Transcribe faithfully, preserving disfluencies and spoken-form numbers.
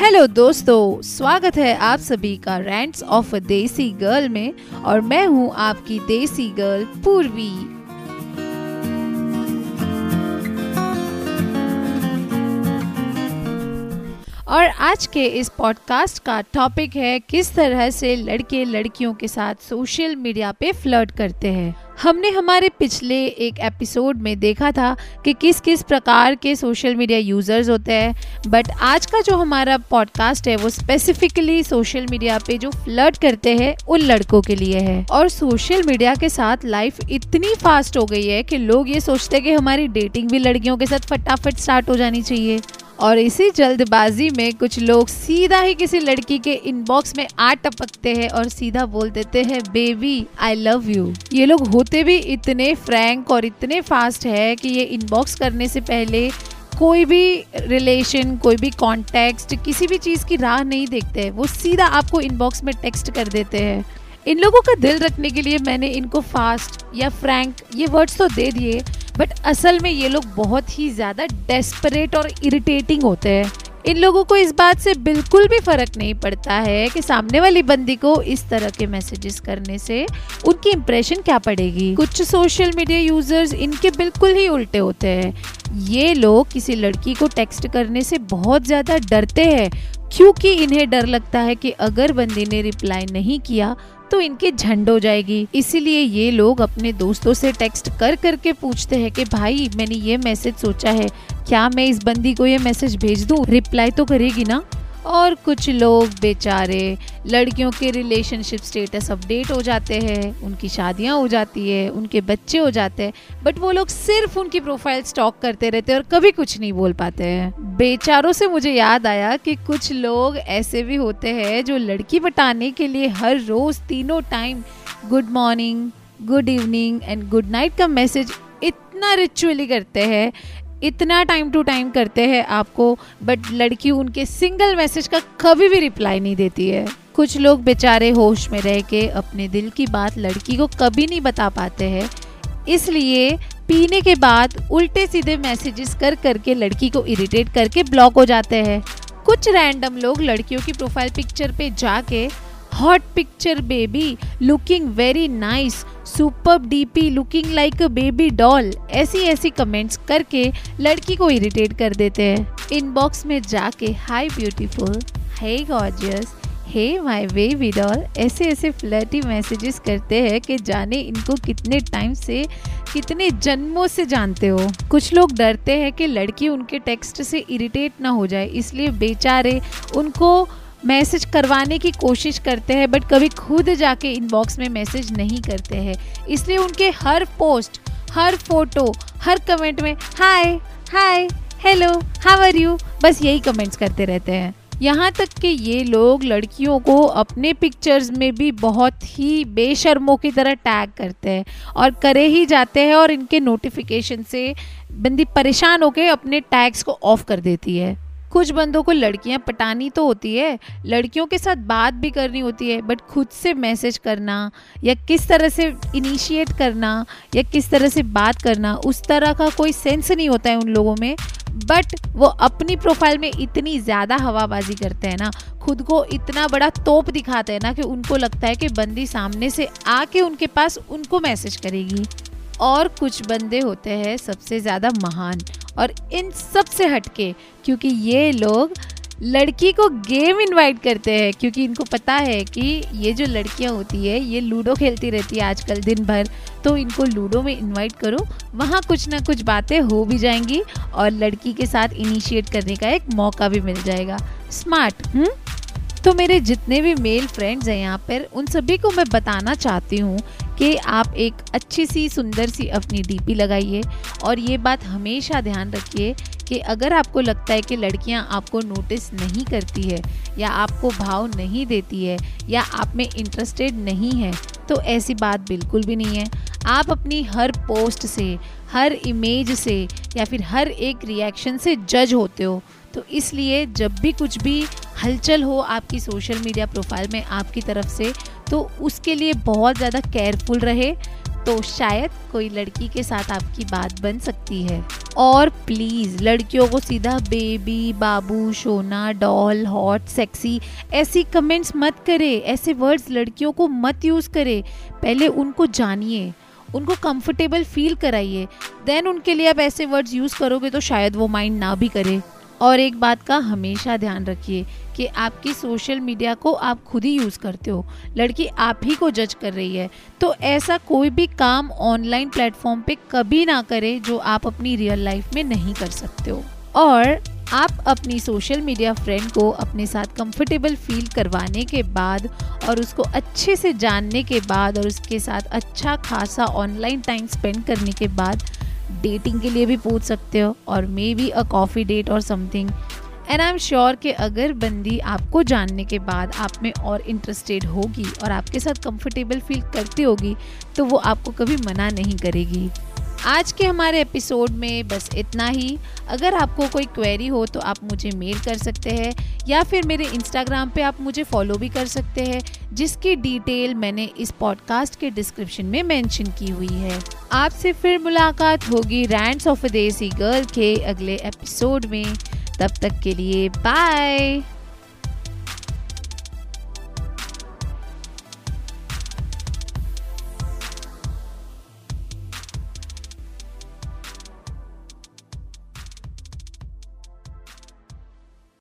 Hello दोस्तों, स्वागत है आप सभी का रैंट्स ऑफ अ देसी गर्ल में। और मैं हूँ आपकी देसी गर्ल पूर्वी। और आज के इस पॉडकास्ट का टॉपिक है किस तरह से लड़के लड़कियों के साथ सोशल मीडिया पे फ्लर्ट करते हैं। हमने हमारे पिछले एक एपिसोड में देखा था कि किस किस प्रकार के सोशल मीडिया यूज़र्स होते हैं, बट आज का जो हमारा पॉडकास्ट है वो स्पेसिफिकली सोशल मीडिया पे जो फ्लर्ट करते हैं उन लड़कों के लिए है। और सोशल मीडिया के साथ लाइफ इतनी फास्ट हो गई है कि लोग ये सोचते हैं कि हमारी डेटिंग भी लड़कियों के साथ फटाफट स्टार्ट हो जानी चाहिए। और इसी जल्दबाजी में कुछ लोग सीधा ही किसी लड़की के इनबॉक्स में आ टपकते हैं और सीधा बोल देते हैं बेबी आई लव यू। ये लोग होते भी इतने फ्रैंक और इतने फास्ट है कि ये इनबॉक्स करने से पहले कोई भी रिलेशन, कोई भी कॉन्टेक्स्ट, किसी भी चीज़ की राह नहीं देखते हैं, वो सीधा आपको इनबॉक्स में टेक्स्ट कर देते हैं। इन लोगों का दिल रखने के लिए मैंने इनको फास्ट या फ्रैंक ये वर्ड्स तो दे दिए, बट असल में ये लोग बहुत ही ज़्यादा डेस्परेट और इरिटेटिंग होते हैं। इन लोगों को इस बात से बिल्कुल भी फ़र्क नहीं पड़ता है कि सामने वाली बंदी को इस तरह के मैसेजेस करने से उनकी इम्प्रेशन क्या पड़ेगी। कुछ सोशल मीडिया यूज़र्स इनके बिल्कुल ही उल्टे होते हैं। ये लोग किसी लड़की को टेक्स्ट करने से बहुत ज़्यादा डरते हैं, क्योंकि इन्हें डर लगता है कि अगर बंदी ने रिप्लाई नहीं किया तो इनकी झंड हो जाएगी। इसीलिए ये लोग अपने दोस्तों से टेक्स्ट कर करके पूछते हैं कि भाई मैंने ये मैसेज सोचा है, क्या मैं इस बंदी को ये मैसेज भेज दूँ, रिप्लाई तो करेगी ना। और कुछ लोग बेचारे लड़कियों के रिलेशनशिप स्टेटस अपडेट हो जाते हैं, उनकी शादियां हो जाती है, उनके बच्चे हो जाते हैं, बट वो लोग सिर्फ उनकी प्रोफाइल स्टॉक करते रहते हैं और कभी कुछ नहीं बोल पाते हैं। बेचारों से मुझे याद आया कि कुछ लोग ऐसे भी होते हैं जो लड़की बताने के लिए हर रोज़ तीनों time good morning, good evening and good night का मैसेज इतना रिचुअली करते हैं, इतना टाइम टू टाइम करते हैं आपको, बट लड़की उनके सिंगल मैसेज का कभी भी रिप्लाई नहीं देती है। कुछ लोग बेचारे होश में रह के अपने दिल की बात लड़की को कभी नहीं बता पाते हैं, इसलिए पीने के बाद उल्टे सीधे मैसेजेस कर करके लड़की को इरिटेट करके ब्लॉक हो जाते हैं। कुछ रैंडम लोग लड़कियों की प्रोफाइल पिक्चर पे जाके hot picture baby, looking very nice, superb DP, looking like a baby doll, ऐसी ऐसी कमेंट्स करके लड़की को इरिटेट कर देते हैं। इनबॉक्स में जाके hi beautiful, hey gorgeous, hey my baby doll, ऐसे ऐसे फ्लर्टी मैसेजेस करते हैं कि जाने इनको कितने टाइम से, कितने जन्मों से जानते हो। कुछ लोग डरते हैं कि लड़की उनके टेक्स्ट से इरिटेट ना हो जाए, इसलिए बेचारे उनको मैसेज करवाने की कोशिश करते हैं, बट कभी खुद जाके इनबॉक्स में मैसेज नहीं करते हैं। इसलिए उनके हर पोस्ट, हर फोटो, हर कमेंट में hi, hi, hello, how are you, बस यही कमेंट्स करते रहते हैं। यहाँ तक कि ये लोग लड़कियों को अपने पिक्चर्स में भी बहुत ही बेशर्मों की तरह टैग करते हैं और करे ही जाते हैं, और इनके नोटिफिकेशन से बंदी परेशान होकर अपने टैग्स को ऑफ कर देती है। कुछ बंदों को लड़कियां पटानी तो होती है, लड़कियों के साथ बात भी करनी होती है, बट खुद से मैसेज करना या किस तरह से इनिशिएट करना या किस तरह से बात करना, उस तरह का कोई सेंस नहीं होता है उन लोगों में। बट वो अपनी प्रोफाइल में इतनी ज़्यादा हवाबाजी करते हैं ना, खुद को इतना बड़ा तोप दिखाते हैं ना कि उनको लगता है कि बंदी सामने से आके उनके पास उनको मैसेज करेगी। और कुछ बंदे होते हैं सबसे ज़्यादा महान, और इन सब से हटके, क्योंकि ये लोग लड़की को गेम इनवाइट करते हैं, क्योंकि इनको पता है कि ये जो लड़कियां होती है ये लूडो खेलती रहती है आजकल दिन भर, तो इनको लूडो में इनवाइट करो, वहाँ कुछ ना कुछ बातें हो भी जाएंगी और लड़की के साथ इनिशिएट करने का एक मौका भी मिल जाएगा। स्मार्ट हुँ? तो मेरे जितने भी मेल फ्रेंड्स हैं यहाँ पर, उन सभी को मैं बताना चाहती हूँ कि आप एक अच्छी सी, सुंदर सी अपनी डीपी लगाइए। और ये बात हमेशा ध्यान रखिए कि अगर आपको लगता है कि लड़कियां आपको नोटिस नहीं करती है या आपको भाव नहीं देती है या आप में इंटरेस्टेड नहीं है, तो ऐसी बात बिल्कुल भी नहीं है। आप अपनी हर पोस्ट से, हर इमेज से या फिर हर एक रिएक्शन से जज होते हो, तो इसलिए जब भी कुछ भी हलचल हो आपकी सोशल मीडिया प्रोफाइल में आपकी तरफ से, तो उसके लिए बहुत ज़्यादा केयरफुल रहे, तो शायद कोई लड़की के साथ आपकी बात बन सकती है। और प्लीज़ लड़कियों को सीधा बेबी, बाबू, शोना, डॉल, हॉट, सेक्सी ऐसी कमेंट्स मत करें। ऐसे वर्ड्स लड़कियों को मत यूज़ करें। पहले उनको जानिए, उनको कंफर्टेबल फील कराइए, देन उनके लिए आप ऐसे वर्ड्स यूज़ करोगे तो शायद वो माइंड ना भी करे। और एक बात का हमेशा ध्यान रखिए कि आपकी सोशल मीडिया को आप खुद ही यूज़ करते हो, लड़की आप ही को जज कर रही है। तो ऐसा कोई भी काम ऑनलाइन प्लेटफॉर्म पे कभी ना करें जो आप अपनी रियल लाइफ में नहीं कर सकते हो। और आप अपनी सोशल मीडिया फ्रेंड को अपने साथ कंफर्टेबल फील करवाने के बाद और उसको अच्छे से जानने के बाद और उसके साथ अच्छा खासा ऑनलाइन टाइम स्पेंड करने के बाद डेटिंग के लिए भी पूछ सकते हो, और maybe a coffee date और something. And I am sure कि अगर बंदी आपको जानने के बाद आप में और इंटरेस्टेड होगी और आपके साथ कंफर्टेबल फील करती होगी तो वो आपको कभी मना नहीं करेगी। आज के हमारे एपिसोड में बस इतना ही। अगर आपको कोई क्वेरी हो तो आप मुझे मेल कर सकते हैं या फिर मेरे इंस्टाग्राम पे आप मुझे फॉलो भी कर सकते हैं, जिसकी डिटेल मैंने इस पॉडकास्ट के डिस्क्रिप्शन में मेंशन की हुई है। आपसे फिर मुलाकात होगी रैंट्स ऑफ अ देसी गर्ल के अगले एपिसोड में। तब तक के लिए बाय।